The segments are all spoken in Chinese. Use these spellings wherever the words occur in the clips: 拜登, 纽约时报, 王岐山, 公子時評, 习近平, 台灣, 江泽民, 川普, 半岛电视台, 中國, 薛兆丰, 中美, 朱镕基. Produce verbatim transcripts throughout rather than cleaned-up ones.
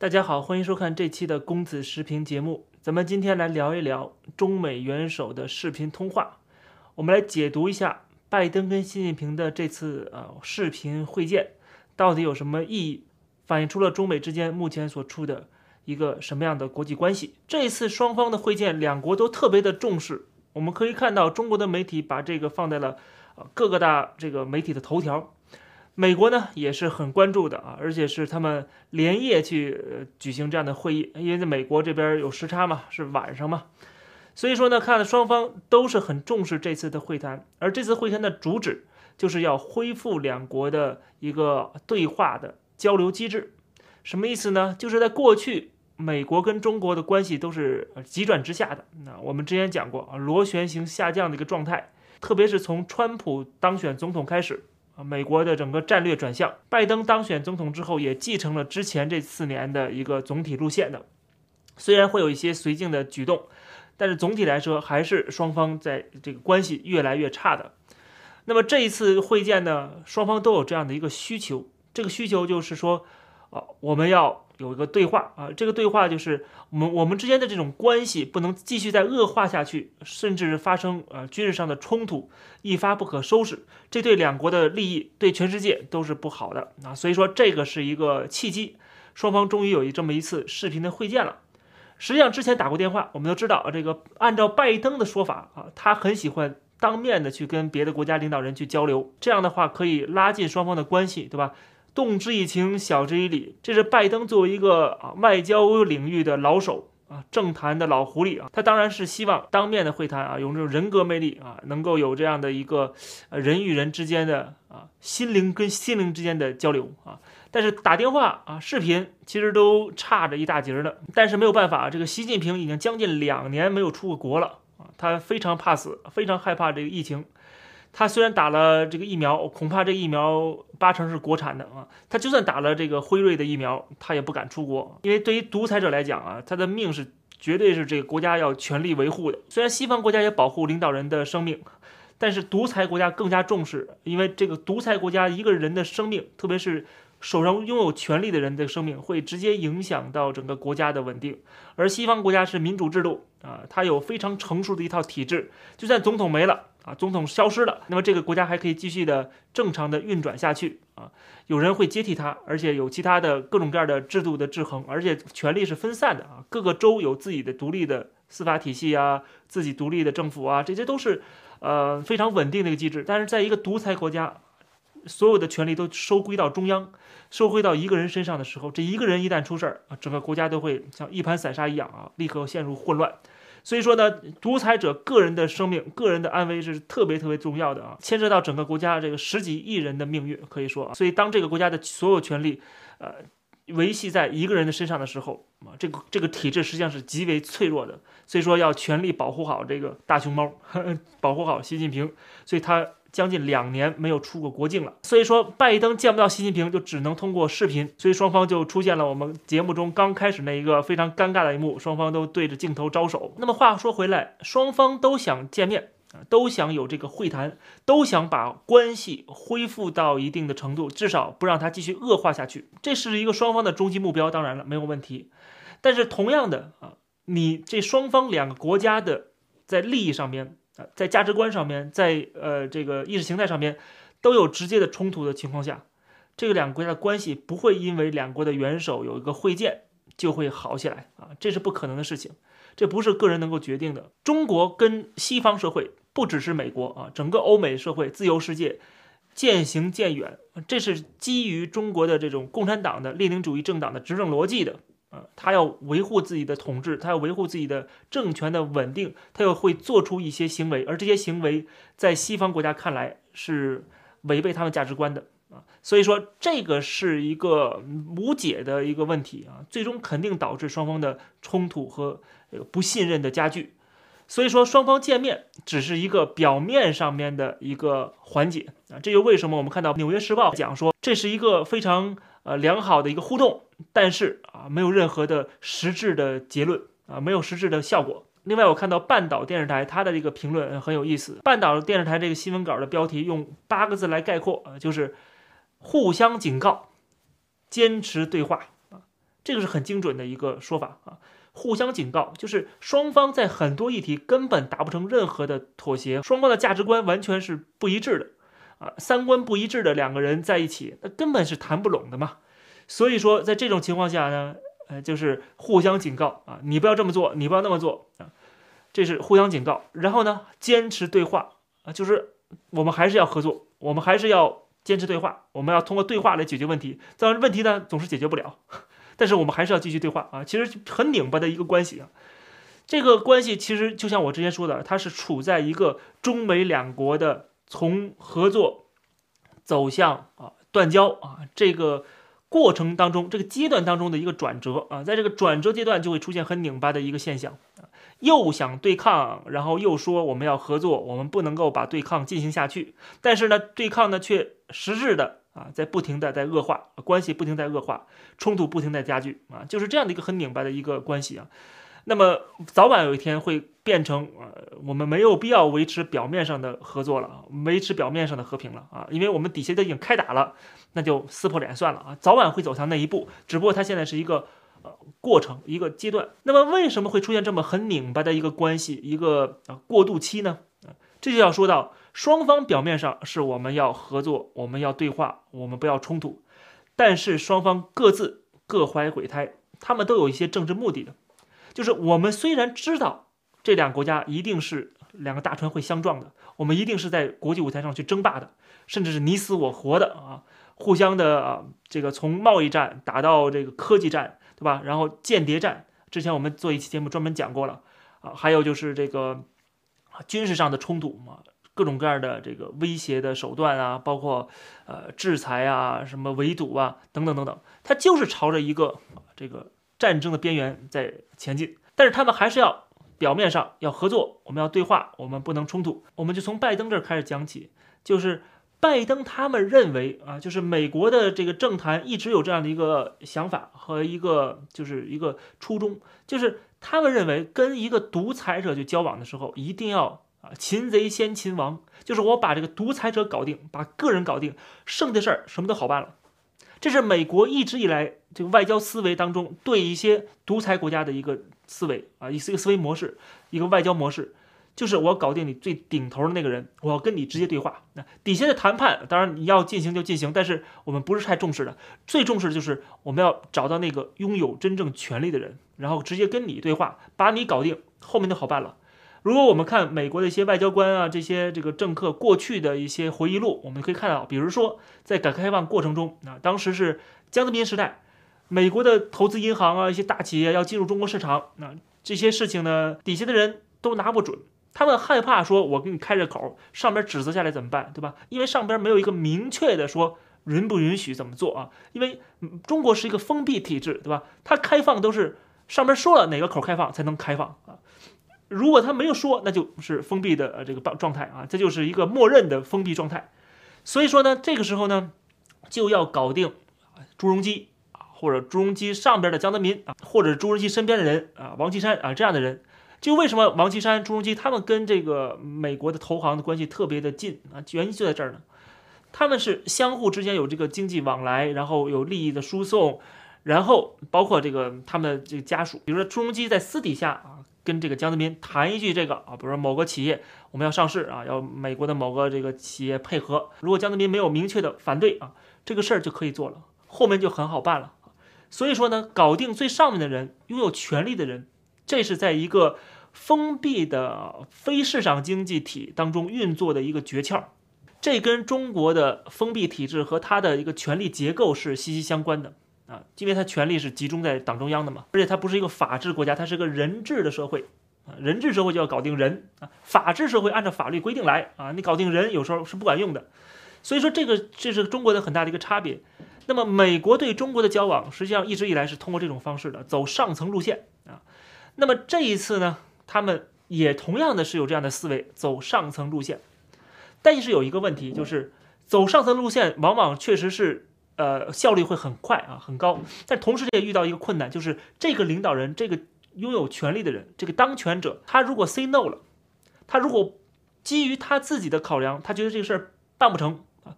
大家好，欢迎收看这期的公子时评节目。咱们今天来聊一聊中美元首的视频通话，我们来解读一下拜登跟习近平的这次呃视频会见到底有什么意义，反映出了中美之间目前所处的一个什么样的国际关系。这一次双方的会见，两国都特别的重视。我们可以看到中国的媒体把这个放在了各个大这个媒体的头条，美国呢也是很关注的啊，而且是他们连夜去、呃、举行这样的会议，因为在美国这边有时差嘛，是晚上嘛，所以说呢，看了双方都是很重视这次的会谈，而这次会谈的主旨就是要恢复两国的一个对话的交流机制。什么意思呢？就是在过去美国跟中国的关系都是急转直下的，那我们之前讲过螺旋形下降的一个状态，特别是从川普当选总统开始，美国的整个战略转向，拜登当选总统之后也继承了之前这四年的一个总体路线的，虽然会有一些绥靖的举动，但是总体来说还是双方在这个关系越来越差的。那么这一次会见呢，双方都有这样的一个需求，这个需求就是说、呃、我们要有一个对话啊，这个对话就是我们我们之间的这种关系不能继续再恶化下去，甚至发生呃军事上的冲突，一发不可收拾，这对两国的利益，对全世界都是不好的啊。所以说这个是一个契机，双方终于有这么一次视频的会见了。实际上之前打过电话，我们都知道啊，这个按照拜登的说法啊，他很喜欢当面的去跟别的国家领导人去交流，这样的话可以拉近双方的关系，对吧？动之以情，晓之以理，这是拜登作为一个、啊、外交领域的老手啊，政坛的老狐狸啊，他当然是希望当面的会谈啊，有这种人格魅力啊，能够有这样的一个、啊、人与人之间的啊，心灵跟心灵之间的交流啊。但是打电话啊，视频其实都差着一大截的。但是没有办法、啊、这个习近平已经将近两年没有出过国了啊，他非常怕死，非常害怕这个疫情。他虽然打了这个疫苗，恐怕这疫苗八成是国产的啊。他就算打了这个辉瑞的疫苗，他也不敢出国，因为对于独裁者来讲啊，他的命是绝对是这个国家要全力维护的。虽然西方国家也保护领导人的生命，但是独裁国家更加重视，因为这个独裁国家一个人的生命，特别是手上拥有权力的人的生命，会直接影响到整个国家的稳定。而西方国家是民主制度啊，它有非常成熟的一套体制，就算总统没了啊，总统消失了，那么这个国家还可以继续的正常的运转下去啊，有人会接替他，而且有其他的各种各样的制度的制衡，而且权力是分散的啊，各个州有自己的独立的司法体系啊，自己独立的政府啊，这些都是呃非常稳定的一个机制。但是在一个独裁国家，所有的权力都收归到中央，收归到一个人身上的时候，这一个人一旦出事儿，整个国家都会像一盘散沙一样啊，立刻陷入混乱。所以说呢，独裁者个人的生命、个人的安危是特别特别重要的啊，牵涉到整个国家这个十几亿人的命运，可以说、啊。所以当这个国家的所有权力，呃，维系在一个人的身上的时候啊，这个这个体制实际上是极为脆弱的。所以说要全力保护好这个大熊猫，呵呵，保护好习近平。所以他将近两年没有出过国境了，所以说拜登见不到习近平，就只能通过视频，所以双方就出现了我们节目中刚开始那一个非常尴尬的一幕，双方都对着镜头招手。那么话说回来，双方都想见面，都想有这个会谈，都想把关系恢复到一定的程度，至少不让它继续恶化下去，这是一个双方的终极目标，当然了，没有问题。但是同样的啊，你这双方两个国家的在利益上面，在价值观上面，在呃这个意识形态上面都有直接的冲突的情况下，这个两个国家的关系不会因为两国的元首有一个会见就会好起来啊，这是不可能的事情，这不是个人能够决定的。中国跟西方社会，不只是美国啊，整个欧美社会自由世界渐行渐远，这是基于中国的这种共产党的列宁主义政党的执政逻辑的。呃，他要维护自己的统治，他要维护自己的政权的稳定，他又会做出一些行为，而这些行为在西方国家看来是违背他们价值观的啊，所以说这个是一个无解的一个问题啊，最终肯定导致双方的冲突和不信任的加剧。所以说双方见面只是一个表面上面的一个缓解啊，这就为什么我们看到《纽约时报》讲说这是一个非常呃良好的一个互动，但是啊没有任何的实质的结论啊，没有实质的效果。另外我看到半岛电视台它的这个评论很有意思，半岛电视台这个新闻稿的标题用八个字来概括啊，就是互相警告，坚持对话啊。这个是很精准的一个说法啊。互相警告，就是双方在很多议题根本达不成任何的妥协，双方的价值观完全是不一致的啊，三观不一致的两个人在一起，那根本是谈不拢的嘛。所以说，在这种情况下呢，呃，就是互相警告啊，你不要这么做，你不要那么做啊，这是互相警告。然后呢，坚持对话啊，就是我们还是要合作，我们还是要坚持对话，我们要通过对话来解决问题。当然，问题呢总是解决不了。但是我们还是要继续对话啊，其实很拧巴的一个关系啊。这个关系其实就像我之前说的，它是处在一个中美两国的从合作走向啊断交啊这个过程当中，这个阶段当中的一个转折啊，在这个转折阶段就会出现很拧巴的一个现象，又想对抗，然后又说我们要合作，我们不能够把对抗进行下去，但是呢，对抗呢却实质的。啊，在不停的在恶化，关系不停在恶化，冲突不停在加剧啊，就是这样的一个很拧巴的一个关系啊。那么早晚有一天会变成，呃，我们没有必要维持表面上的合作了，维持表面上的和平了啊，因为我们底下都已经开打了，那就撕破脸算了啊，早晚会走向那一步，只不过它现在是一个呃过程，一个阶段。那么为什么会出现这么很拧巴的一个关系，一个、呃、过渡期呢？啊，这就要说到。双方表面上是我们要合作，我们要对话，我们不要冲突，但是双方各自各怀鬼胎，他们都有一些政治目的的。就是我们虽然知道这两个国家一定是两个大船会相撞的，我们一定是在国际舞台上去争霸的，甚至是你死我活的啊，互相的啊，这个从贸易战打到这个科技战，对吧？然后间谍战，之前我们做一期节目专门讲过了啊，还有就是这个军事上的冲突嘛。各种各样的这个威胁的手段啊，包括呃制裁啊、什么围堵啊等等等等，它就是朝着一个、啊、这个战争的边缘在前进。但是他们还是要表面上要合作，我们要对话，我们不能冲突。我们就从拜登这儿开始讲起，就是拜登他们认为啊，就是美国的这个政坛一直有这样的一个想法和一个就是一个初衷，就是他们认为跟一个独裁者去交往的时候，一定要。啊，擒贼先擒王，就是我把这个独裁者搞定，把个人搞定，剩的事儿什么都好办了。这是美国一直以来这个外交思维当中对一些独裁国家的一个思维啊，一个思维模式，一个外交模式，就是我搞定你最顶头的那个人，我要跟你直接对话。那底下的谈判，当然你要进行就进行，但是我们不是太重视的，最重视的就是我们要找到那个拥有真正权力的人，然后直接跟你对话，把你搞定，后面就好办了。如果我们看美国的一些外交官啊，这些这个政客过去的一些回忆录，我们可以看到，比如说在改革开放过程中啊，当时是江泽民时代，美国的投资银行啊，一些大企业要进入中国市场，那、啊、这些事情呢，底下的人都拿不准，他们害怕说，我给你开着口，上边指责下来怎么办，对吧？因为上边没有一个明确的说允不允许怎么做啊，因为中国是一个封闭体制，对吧？它开放都是上边说了哪个口开放才能开放啊。如果他没有说，那就是封闭的这个状态啊，这就是一个默认的封闭状态。所以说呢，这个时候呢，就要搞定朱镕基啊，或者朱镕基上边的江泽民啊，或者朱镕基身边的人啊，王岐山啊这样的人。就为什么王岐山、朱镕基他们跟这个美国的投行的关系特别的近啊？原因就在这儿呢，他们是相互之间有这个经济往来，然后有利益的输送，然后包括这个他们的这个家属，比如说朱镕基在私底下啊。跟这个江泽民谈一句这个啊，比如说某个企业我们要上市啊，要美国的某个这个企业配合，如果江泽民没有明确的反对啊，这个事儿就可以做了，后面就很好办了。所以说呢，搞定最上面的人，拥有权力的人，这是在一个封闭的非市场经济体当中运作的一个诀窍。这跟中国的封闭体制和它的一个权力结构是息息相关的。啊，因为它权力是集中在党中央的嘛，而且它不是一个法治国家，它是个人治的社会，啊，人治社会就要搞定人啊，法治社会按照法律规定来啊，你搞定人有时候是不管用的，所以说这个这是中国的很大的一个差别。那么美国对中国的交往，实际上一直以来是通过这种方式的，走上层路线啊。那么这一次呢，他们也同样的是有这样的思维，走上层路线，但是有一个问题就是，走上层路线往往确实是。呃，效率会很快啊，很高，但同时也遇到一个困难，就是这个领导人，这个拥有权力的人，这个当权者，他如果 say no 了，他如果基于他自己的考量，他觉得这个事儿办不成啊，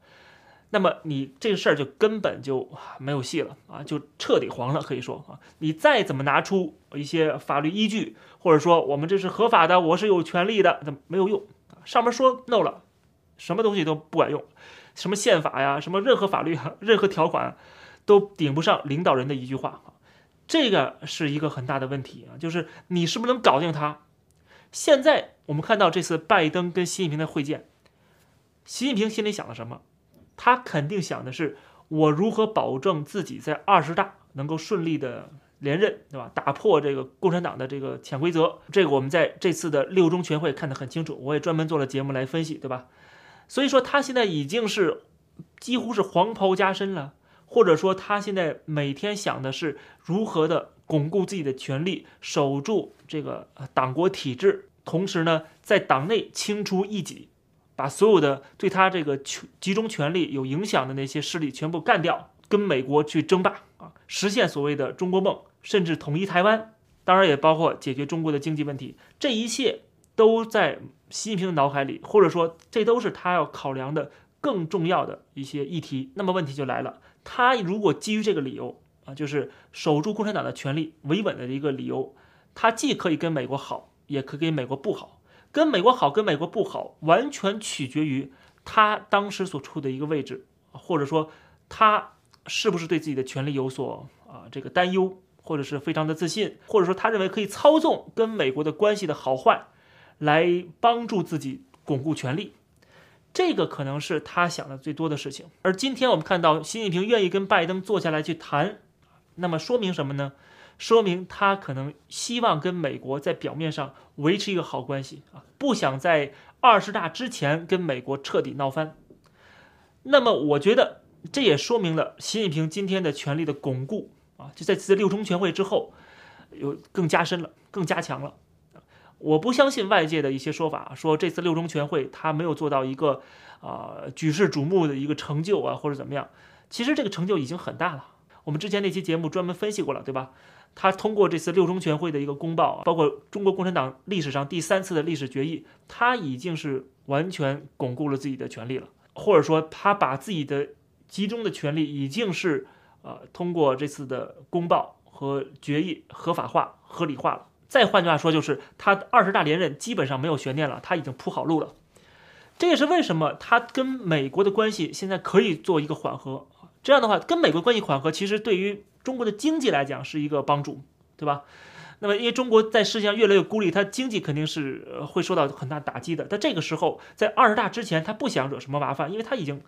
那么你这个事儿就根本就没有戏了啊，就彻底黄了，可以说啊，你再怎么拿出一些法律依据，或者说我们这是合法的，我是有权利的，那没有用，上面说 no 了，什么东西都不管用，什么宪法呀，什么任何法律、任何条款都顶不上领导人的一句话。这个是一个很大的问题啊，就是你是不是能搞定他？现在我们看到这次拜登跟习近平的会见，习近平心里想的什么？他肯定想的是我如何保证自己在二十大能够顺利的连任，对吧？打破这个共产党的这个潜规则，这个我们在这次的六中全会看得很清楚，我也专门做了节目来分析，对吧？所以说他现在已经是几乎是黄袍加身了。或者说他现在每天想的是如何的巩固自己的权力，守住这个党国体制，同时呢在党内清除异己，把所有的对他这个集中权力有影响的那些势力全部干掉，跟美国去争霸啊，实现所谓的中国梦，甚至统一台湾，当然也包括解决中国的经济问题。这一切都在习近平的脑海里，或者说这都是他要考量的更重要的一些议题。那么问题就来了，他如果基于这个理由啊，就是守住共产党的权利维稳的一个理由，他既可以跟美国好，也可以跟美国不好。跟美国好跟美国不好完全取决于他当时所处的一个位置，或者说他是不是对自己的权利有所啊这个担忧，或者是非常的自信，或者说他认为可以操纵跟美国的关系的好坏来帮助自己巩固权力。这个可能是他想的最多的事情。而今天我们看到习近平愿意跟拜登坐下来去谈，那么说明什么呢？说明他可能希望跟美国在表面上维持一个好关系啊，不想在二十大之前跟美国彻底闹翻。那么我觉得这也说明了习近平今天的权力的巩固啊，就在这六中全会之后有更加深了，更加强了。我不相信外界的一些说法，说这次六中全会他没有做到一个啊、呃、举世瞩目的一个成就啊，或者怎么样。其实这个成就已经很大了，我们之前那期节目专门分析过了，对吧？他通过这次六中全会的一个公报、啊、包括中国共产党历史上第三次的历史决议，他已经是完全巩固了自己的权利了，或者说他把自己的集中的权利已经是呃通过这次的公报和决议合法化、合理化了。再换句话说，就是他二十大连任基本上没有悬念了，他已经铺好路了。这也是为什么他跟美国的关系现在可以做一个缓和。这样的话，跟美国关系缓和，其实对于中国的经济来讲是一个帮助，对吧？那么因为中国在世界上越来越孤立，它经济肯定是会受到很大打击的。但这个时候，在二十大之前，他不想惹什么麻烦，因为他已经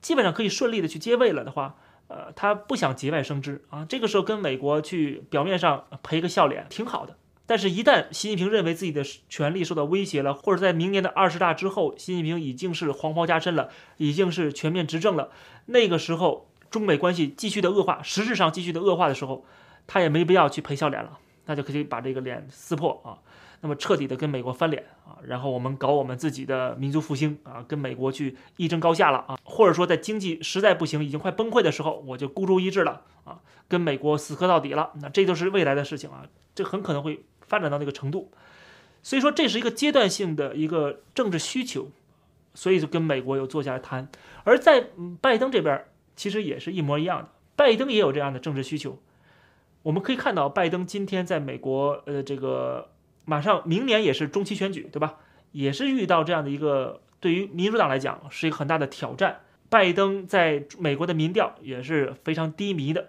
基本上可以顺利的去接位了的话。呃，他不想节外生枝啊。这个时候跟美国去表面上赔个笑脸，挺好的。但是，一旦习近平认为自己的权力受到威胁了，或者在明年的二十大之后，习近平已经是黄袍加身了，已经是全面执政了，那个时候中美关系继续的恶化，实质上继续的恶化的时候，他也没必要去赔笑脸了，那就可以把这个脸撕破啊，那么彻底的跟美国翻脸啊，然后我们搞我们自己的民族复兴啊，跟美国去一争高下了啊，或者说在经济实在不行，已经快崩溃的时候，我就孤注一掷了啊，跟美国死磕到底了，那这就是未来的事情啊，这很可能会发展到那个程度。所以说这是一个阶段性的一个政治需求，所以就跟美国有坐下来谈。而在拜登这边其实也是一模一样的，拜登也有这样的政治需求。我们可以看到拜登今天在美国呃，这个马上明年也是中期选举，对吧？也是遇到这样的一个对于民主党来讲是一个很大的挑战。拜登在美国的民调也是非常低迷的，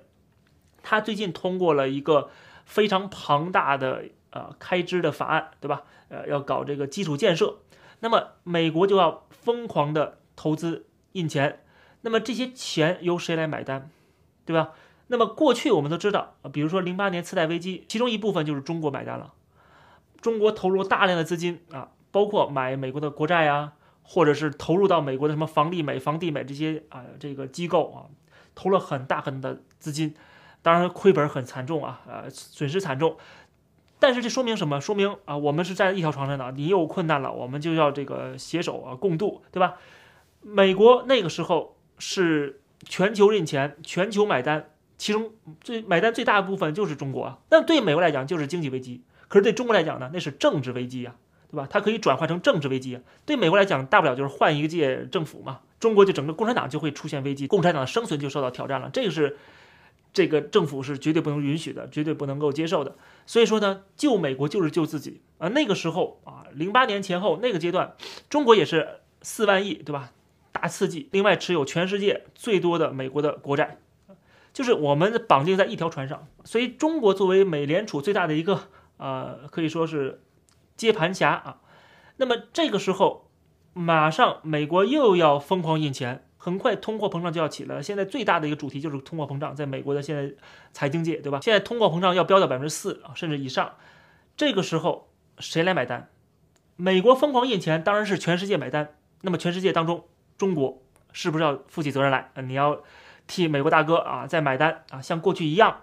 他最近通过了一个非常庞大的呃，开支的法案，对吧？呃，要搞这个基础建设，那么美国就要疯狂的投资印钱，那么这些钱由谁来买单，对吧？那么过去我们都知道，比如说零八年次贷危机，其中一部分就是中国买单了，中国投入大量的资金啊，包括买美国的国债啊，或者是投入到美国的什么房利美、房地美这些啊这个机构啊，投了很大很大的资金，当然亏本很惨重啊，呃，损失惨重。但是这说明什么？说明啊，我们是站在一条船上的，你有困难了，我们就要这个携手啊共度，对吧？美国那个时候是全球印钱、全球买单，其中最买单最大的部分就是中国啊。那对美国来讲就是经济危机，可是对中国来讲呢，那是政治危机啊，对吧？它可以转化成政治危机啊。对美国来讲，大不了就是换一届政府嘛，中国就整个共产党就会出现危机，共产党的生存就受到挑战了。这个是这个政府是绝对不能允许的，绝对不能够接受的。所以说呢，救美国就是救自己啊。那个时候啊，零八年前后那个阶段，中国也是四万亿，对吧？大刺激。另外，持有全世界最多的美国的国债，就是我们绑定在一条船上。所以，中国作为美联储最大的一个呃，可以说是接盘侠啊。那么这个时候，马上美国又要疯狂印钱。很快通货膨胀就要起来了，现在最大的一个主题就是通货膨胀，在美国的现在财经界，对吧？现在通货膨胀要飙到百分之四甚至以上，这个时候谁来买单？美国疯狂印钱，当然是全世界买单。那么全世界当中，中国是不是要负起责任来？你要替美国大哥啊再买单啊，像过去一样。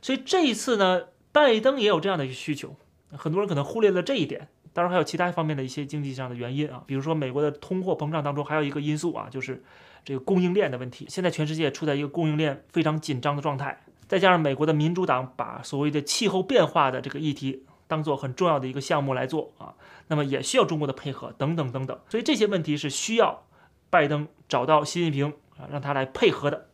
所以这一次呢，拜登也有这样的需求，很多人可能忽略了这一点。当然还有其他方面的一些经济上的原因啊，比如说美国的通货膨胀当中还有一个因素啊，就是这个供应链的问题。现在全世界处在一个供应链非常紧张的状态，再加上美国的民主党把所谓的气候变化的这个议题当做很重要的一个项目来做啊，那么也需要中国的配合等等等等。所以这些问题是需要拜登找到习近平啊，让他来配合的。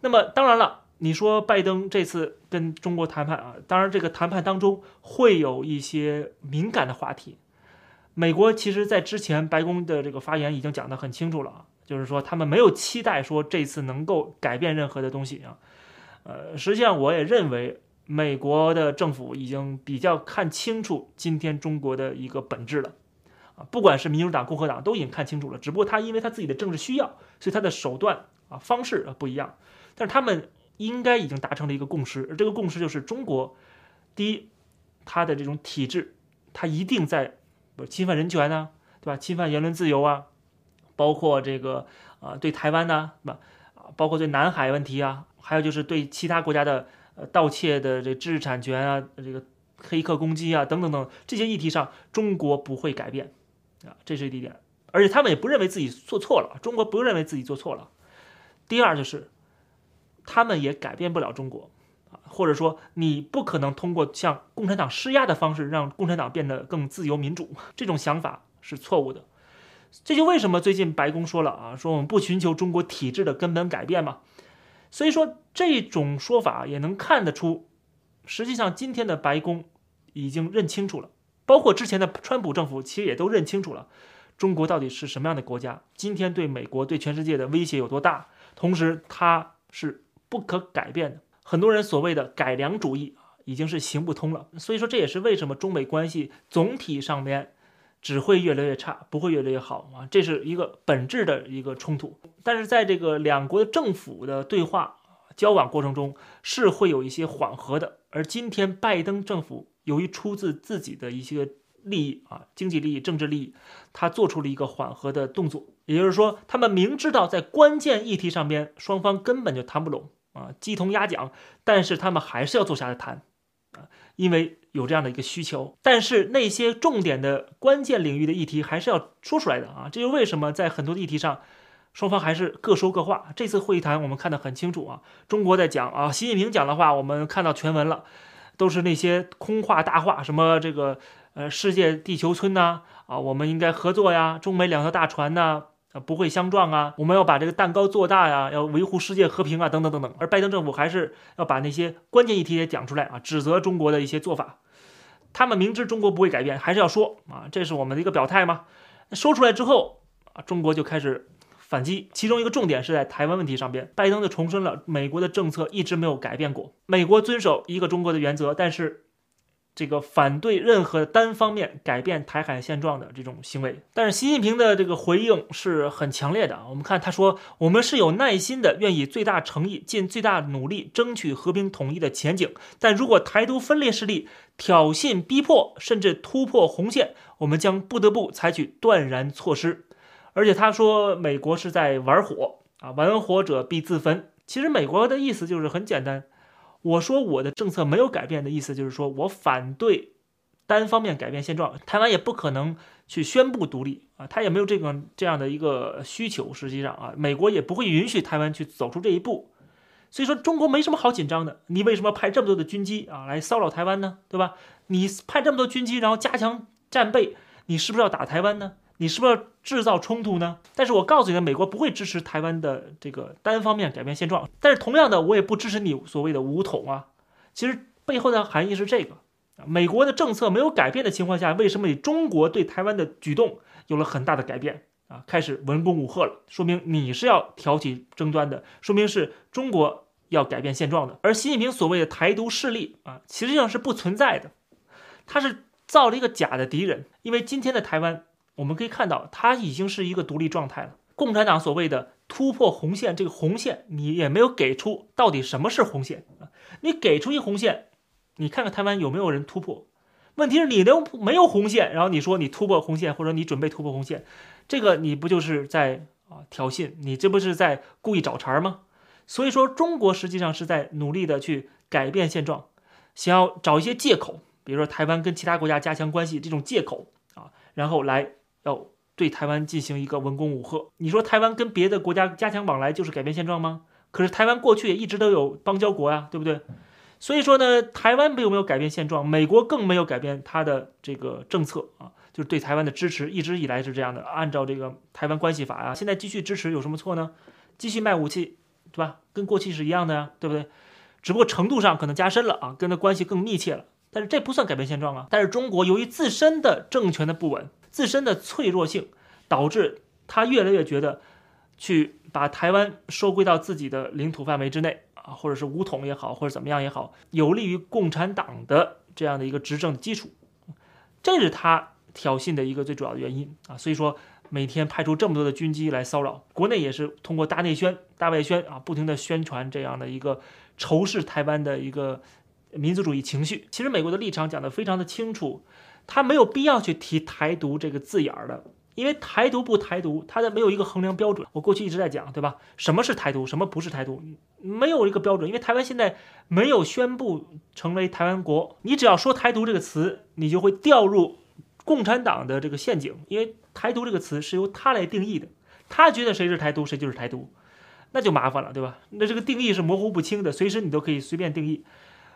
那么当然了，你说拜登这次跟中国谈判啊，当然这个谈判当中会有一些敏感的话题。美国其实在之前白宫的这个发言已经讲得很清楚了啊，就是说他们没有期待说这次能够改变任何的东西啊。呃，实际上我也认为美国的政府已经比较看清楚今天中国的一个本质了啊，不管是民主党、共和党都已经看清楚了，只不过他因为他自己的政治需要，所以他的手段啊方式不一样，但是他们应该已经达成了一个共识，而这个共识就是中国，第一，它的这种体制，它一定在侵犯人权啊，对吧？侵犯言论自由啊，包括这个啊、呃、对台湾呐、啊，包括对南海问题啊，还有就是对其他国家的呃盗窃的这知识产权啊，这个黑客攻击啊等等等这些议题上，中国不会改变啊，这是第一点。而且他们也不认为自己做错了，中国不认为自己做错了。第二就是，他们也改变不了中国，或者说你不可能通过向共产党施压的方式让共产党变得更自由民主，这种想法是错误的。这就为什么最近白宫说了啊，说我们不寻求中国体制的根本改变嘛。所以说这种说法也能看得出，实际上今天的白宫已经认清楚了，包括之前的川普政府其实也都认清楚了，中国到底是什么样的国家，今天对美国对全世界的威胁有多大，同时它是不可改变的。很多人所谓的改良主义已经是行不通了，所以说这也是为什么中美关系总体上面只会越来越差，不会越来越好啊，这是一个本质的一个冲突。但是在这个两国政府的对话交往过程中是会有一些缓和的，而今天拜登政府由于出自自己的一些利益啊，经济利益、政治利益，他做出了一个缓和的动作，也就是说他们明知道在关键议题上面双方根本就谈不拢啊，鸡同鸭讲，但是他们还是要坐下来谈啊，因为有这样的一个需求。但是那些重点的关键领域的议题还是要说出来的啊，这就是为什么在很多的议题上双方还是各说各话。这次会谈我们看得很清楚啊，中国在讲啊，习近平讲的话我们看到全文了，都是那些空话大话，什么这个呃世界地球村呐、啊，啊我们应该合作呀，中美两条大船呐、啊。啊，不会相撞啊！我们要把这个蛋糕做大呀、啊，要维护世界和平啊，等等等等。而拜登政府还是要把那些关键议题也讲出来啊，指责中国的一些做法。他们明知中国不会改变，还是要说啊，这是我们的一个表态嘛。说出来之后啊，中国就开始反击。其中一个重点是在台湾问题上边，拜登就重申了美国的政策一直没有改变过，美国遵守一个中国的原则，但是这个反对任何单方面改变台海现状的这种行为。但是习近平的这个回应是很强烈的，我们看他说，我们是有耐心的，愿以最大诚意尽最大努力争取和平统一的前景，但如果台独分裂势力挑衅逼迫甚至突破红线，我们将不得不采取断然措施。而且他说美国是在玩火啊，玩火者必自焚。其实美国的意思就是很简单，我说我的政策没有改变的意思就是说我反对单方面改变现状，台湾也不可能去宣布独立啊，他也没有这个这样的一个需求，实际上啊，美国也不会允许台湾去走出这一步，所以说中国没什么好紧张的，你为什么派这么多的军机啊来骚扰台湾呢，对吧？你派这么多军机，然后加强战备，你是不是要打台湾呢？你是不是要制造冲突呢？但是我告诉你，美国不会支持台湾的这个单方面改变现状。但是同样的，我也不支持你所谓的武统啊。其实背后的含义是这个：美国的政策没有改变的情况下，为什么你中国对台湾的举动有了很大的改变啊？开始文攻武吓了，说明你是要挑起争端的，说明是中国要改变现状的。而习近平所谓的台独势力啊，其实上是不存在的，他是造了一个假的敌人。因为今天的台湾，我们可以看到，它已经是一个独立状态了。共产党所谓的突破红线，这个红线你也没有给出，到底什么是红线？你给出一红线，你看看台湾有没有人突破？问题是你都没有红线，然后你说你突破红线，或者你准备突破红线，这个你不就是在啊挑衅？你这不是在故意找茬吗？所以说，中国实际上是在努力的去改变现状，想要找一些借口，比如说台湾跟其他国家加强关系这种借口啊，然后来。要对台湾进行一个文攻武吓，你说台湾跟别的国家加强往来就是改变现状吗？可是台湾过去也一直都有邦交国呀、啊，对不对？所以说呢，台湾没有没有改变现状，美国更没有改变它的这个政策啊，就是对台湾的支持一直以来是这样的，按照这个台湾关系法啊，现在继续支持有什么错呢？继续卖武器，对吧？跟过去是一样的呀、啊，对不对？只不过程度上可能加深了啊，跟它关系更密切了，但是这不算改变现状啊。但是中国由于自身的政权的不稳。自身的脆弱性导致他越来越觉得去把台湾收归到自己的领土范围之内啊，或者是武统也好，或者怎么样也好，有利于共产党的这样的一个执政基础，这是他挑衅的一个最主要的原因啊。所以说每天派出这么多的军机来骚扰，国内也是通过大内宣、大外宣啊，不停的宣传这样的一个仇视台湾的一个民族主义情绪。其实美国的立场讲得非常的清楚。他没有必要去提台独这个字眼的，因为台独不台独，他的没有一个衡量标准。我过去一直在讲，对吧？什么是台独，什么不是台独，没有一个标准。因为台湾现在没有宣布成为台湾国，你只要说台独这个词，你就会掉入共产党的这个陷阱。因为台独这个词是由他来定义的，他觉得谁是台独，谁就是台独，那就麻烦了，对吧？那这个定义是模糊不清的，随时你都可以随便定义。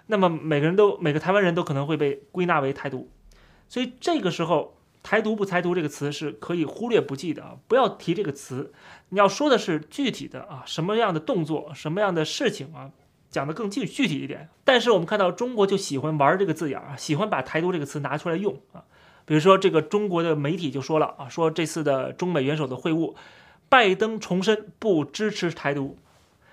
那么每个人都每个台湾人都可能会被归纳为台独。所以这个时候，台独不台独这个词是可以忽略不计的啊，不要提这个词。你要说的是具体的啊，什么样的动作，什么样的事情啊，讲得更具具体一点。但是我们看到中国就喜欢玩这个字眼啊，喜欢把台独这个词拿出来用啊。比如说这个中国的媒体就说了啊，说这次的中美元首的会晤，拜登重申不支持台独。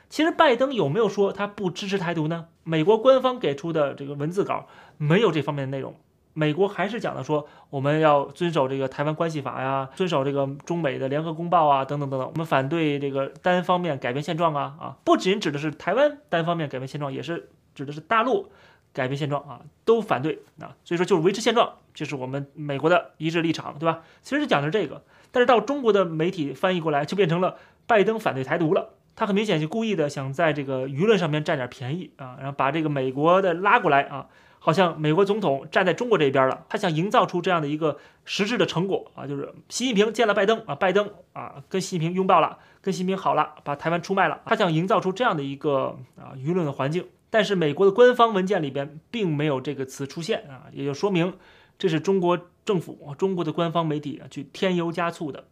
其实拜登有没有说他不支持台独呢？美国官方给出的这个文字稿没有这方面的内容。美国还是讲的说，我们要遵守这个台湾关系法呀，遵守这个中美的联合公报啊，等等等等。我们反对这个单方面改变现状啊啊，不仅指的是台湾单方面改变现状，也是指的是大陆改变现状啊，都反对啊。所以说就是维持现状，这是我们美国的一致立场，对吧？其实讲的是这个，但是到中国的媒体翻译过来就变成了拜登反对台独了。他很明显就故意的想在这个舆论上面占点便宜啊，然后把这个美国的拉过来啊。好像美国总统站在中国这边了，他想营造出这样的一个实质的成果啊，就是习近平见了拜登啊，拜登啊跟习近平拥抱了，跟习近平好了，把台湾出卖了。他想营造出这样的一个啊舆论的环境，但是美国的官方文件里边并没有这个词出现啊，也就说明这是中国政府、中国的官方媒体啊去添油加醋的。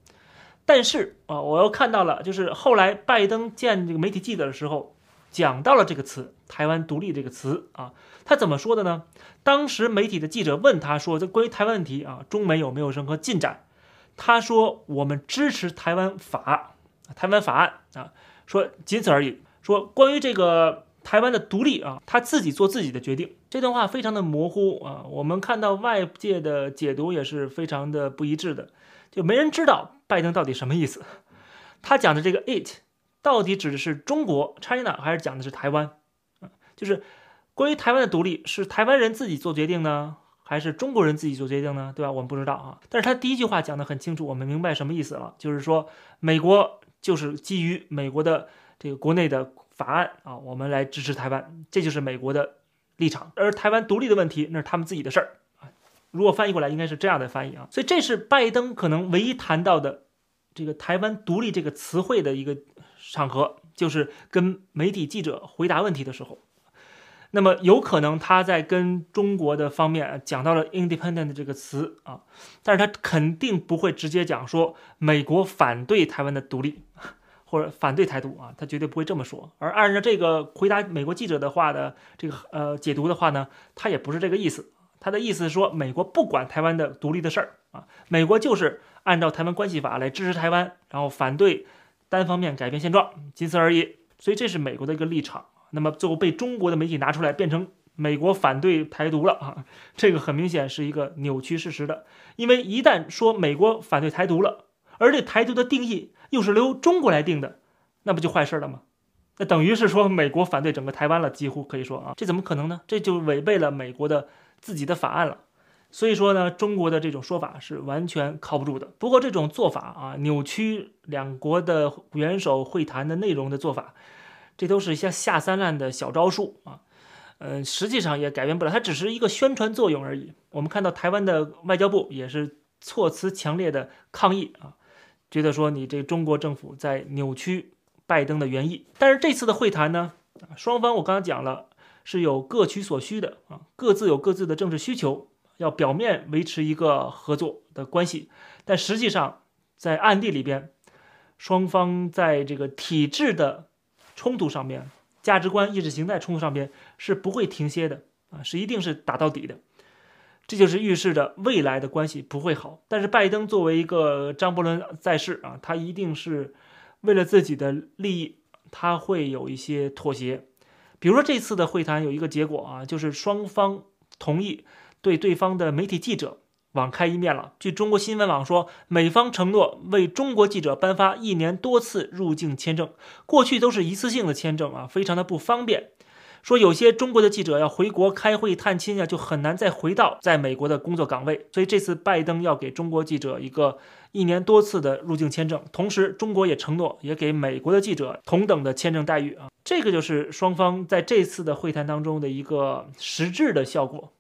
但是啊，我又看到了，就是后来拜登见这个媒体记者的时候。讲到了这个词，台湾独立这个词啊，他怎么说的呢？当时媒体的记者问他说，这关于台湾问题啊，中美有没有任何进展？他说我们支持台湾法，台湾法案啊，说仅此而已。说关于这个台湾的独立啊，他自己做自己的决定。这段话非常的模糊啊，我们看到外界的解读也是非常的不一致的，就没人知道拜登到底什么意思。他讲的这个 it。到底指的是中国 China 还是讲的是台湾？就是关于台湾的独立，是台湾人自己做决定呢，还是中国人自己做决定呢？对吧？我们不知道啊。但是他第一句话讲得很清楚，我们明白什么意思了，就是说美国就是基于美国的这个国内的法案啊，我们来支持台湾，这就是美国的立场。而台湾独立的问题，那是他们自己的事儿啊。如果翻译过来，应该是这样的翻译啊。所以这是拜登可能唯一谈到的这个台湾独立这个词汇的一个。场合就是跟媒体记者回答问题的时候，那么有可能他在跟中国的方面讲到了 independent 这个词啊，但是他肯定不会直接讲说美国反对台湾的独立或者反对台独啊，他绝对不会这么说。而按照这个回答美国记者的话的这个呃解读的话呢，他也不是这个意思。他的意思是说，美国不管台湾的独立的事儿啊，美国就是按照台湾关系法来支持台湾，然后反对单方面改变现状，仅此而已。所以这是美国的一个立场。那么最后被中国的媒体拿出来，变成美国反对台独了啊！这个很明显是一个扭曲事实的，因为一旦说美国反对台独了，而这台独的定义又是由中国来定的，那不就坏事了吗？那等于是说美国反对整个台湾了，几乎可以说啊，这怎么可能呢？这就违背了美国的自己的法案了。所以说呢，中国的这种说法是完全靠不住的。不过这种做法啊，扭曲两国的元首会谈的内容的做法，这都是一些下三滥的小招数啊，嗯，实际上也改变不了，它只是一个宣传作用而已。我们看到台湾的外交部也是措辞强烈的抗议啊，觉得说你这中国政府在扭曲拜登的原意。但是这次的会谈呢，双方我刚刚讲了是有各取所需的啊，各自有各自的政治需求，要表面维持一个合作的关系，但实际上在暗地里边，双方在这个体制的冲突上面，价值观、意识形态冲突上面是不会停歇的啊，是一定是打到底的。这就是预示着未来的关系不会好。但是拜登作为一个张伯伦在世啊，他一定是为了自己的利益，他会有一些妥协。比如说这次的会谈有一个结果啊，就是双方同意对对方的媒体记者网开一面了。据中国新闻网说，美方承诺为中国记者颁发一年多次入境签证，过去都是一次性的签证啊，非常的不方便。说有些中国的记者要回国开会探亲啊，就很难再回到在美国的工作岗位。所以这次拜登要给中国记者一个一年多次的入境签证，同时中国也承诺也给美国的记者同等的签证待遇啊。这个就是双方在这次的会谈当中的一个实质的效果。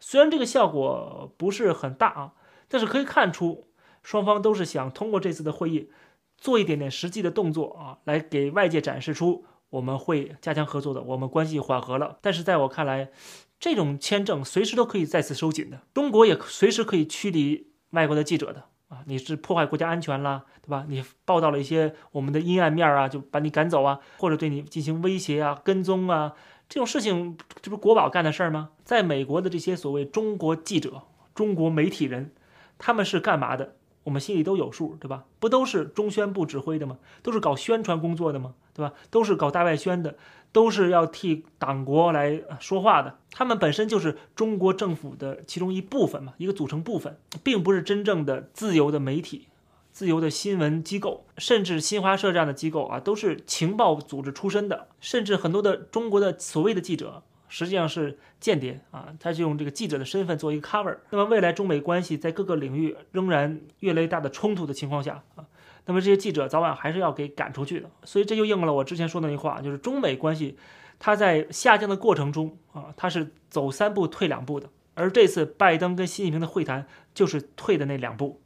虽然这个效果不是很大啊，但是可以看出双方都是想通过这次的会议做一点点实际的动作啊，来给外界展示出我们会加强合作的，我们关系缓和了。但是在我看来，这种签证随时都可以再次收紧的，中国也随时可以驱离外国的记者的啊，你是破坏国家安全啦，对吧？你报道了一些我们的阴暗面啊，就把你赶走啊，或者对你进行威胁啊、跟踪啊。这种事情，这不是国宝干的事儿吗？在美国的这些所谓中国记者、中国媒体人，他们是干嘛的？我们心里都有数，对吧？不都是中宣部指挥的吗？都是搞宣传工作的吗？对吧？都是搞大外宣的，都是要替党国来说话的。他们本身就是中国政府的其中一部分嘛，一个组成部分，并不是真正的自由的媒体、自由的新闻机构，甚至新华社这样的机构啊，都是情报组织出身的。甚至很多的中国的所谓的记者，实际上是间谍啊，他是用这个记者的身份做一个 cover。那么未来中美关系在各个领域仍然越来越大的冲突的情况下啊，那么这些记者早晚还是要给赶出去的。所以这就应了我之前说的那句话，就是中美关系它在下降的过程中啊，它是走三步退两步的。而这次拜登跟习近平的会谈就是退的那两步。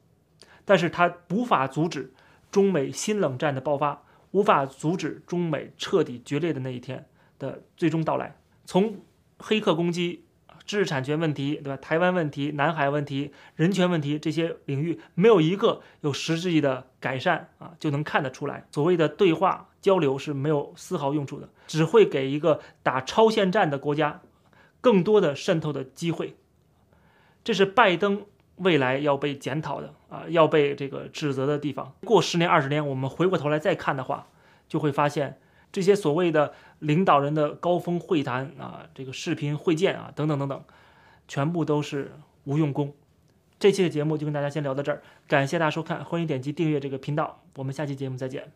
但是它无法阻止中美新冷战的爆发，无法阻止中美彻底决裂的那一天的最终到来。从黑客攻击、知识产权问题，对吧？台湾问题、南海问题、人权问题这些领域，没有一个有实质的改善啊，就能看得出来，所谓的对话交流是没有丝毫用处的，只会给一个打超限战的国家更多的渗透的机会。这是拜登未来要被检讨的啊，要被这个指责的地方。过十年、二十年，我们回过头来再看的话，就会发现这些所谓的领导人的高峰会谈啊，这个视频会见啊，等等等等，全部都是无用功。这期的节目就跟大家先聊到这儿，感谢大家收看，欢迎点击订阅这个频道，我们下期节目再见。